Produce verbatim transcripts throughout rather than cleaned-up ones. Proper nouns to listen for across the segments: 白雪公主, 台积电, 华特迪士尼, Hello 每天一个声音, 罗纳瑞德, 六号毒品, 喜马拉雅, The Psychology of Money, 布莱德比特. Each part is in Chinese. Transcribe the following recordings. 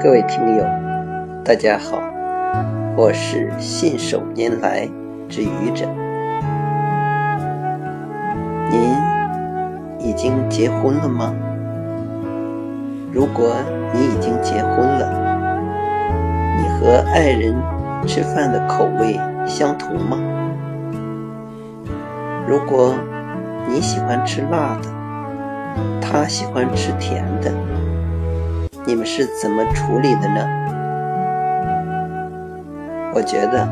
各位听友，大家好，我是信手拈来之愚者。您已经结婚了吗？如果你已经结婚了，你和爱人吃饭的口味相同吗？如果你喜欢吃辣的，他喜欢吃甜的，你们是怎么处理的呢？我觉得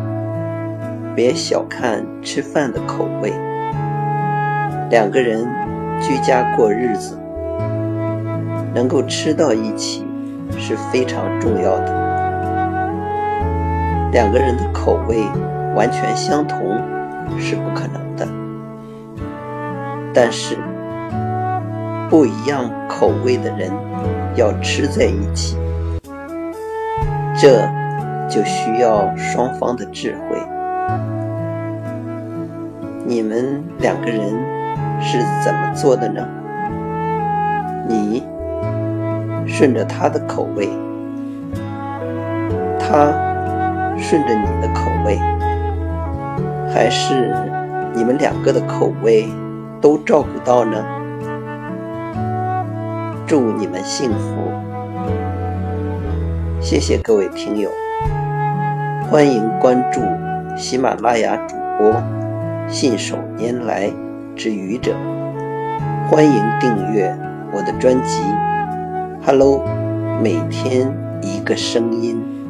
别小看吃饭的口味。两个人居家过日子，能够吃到一起是非常重要的。两个人的口味完全相同是不可能的，但是不一样口味的人要吃在一起，这就需要双方的智慧。你们两个人是怎么做的呢？你顺着他的口味，他顺着你的口味，还是你们两个的口味都照顾到呢？祝你们幸福。谢谢各位听友，欢迎关注喜马拉雅主播信手拈来之愚者，欢迎订阅我的专辑 Hello 每天一个声音。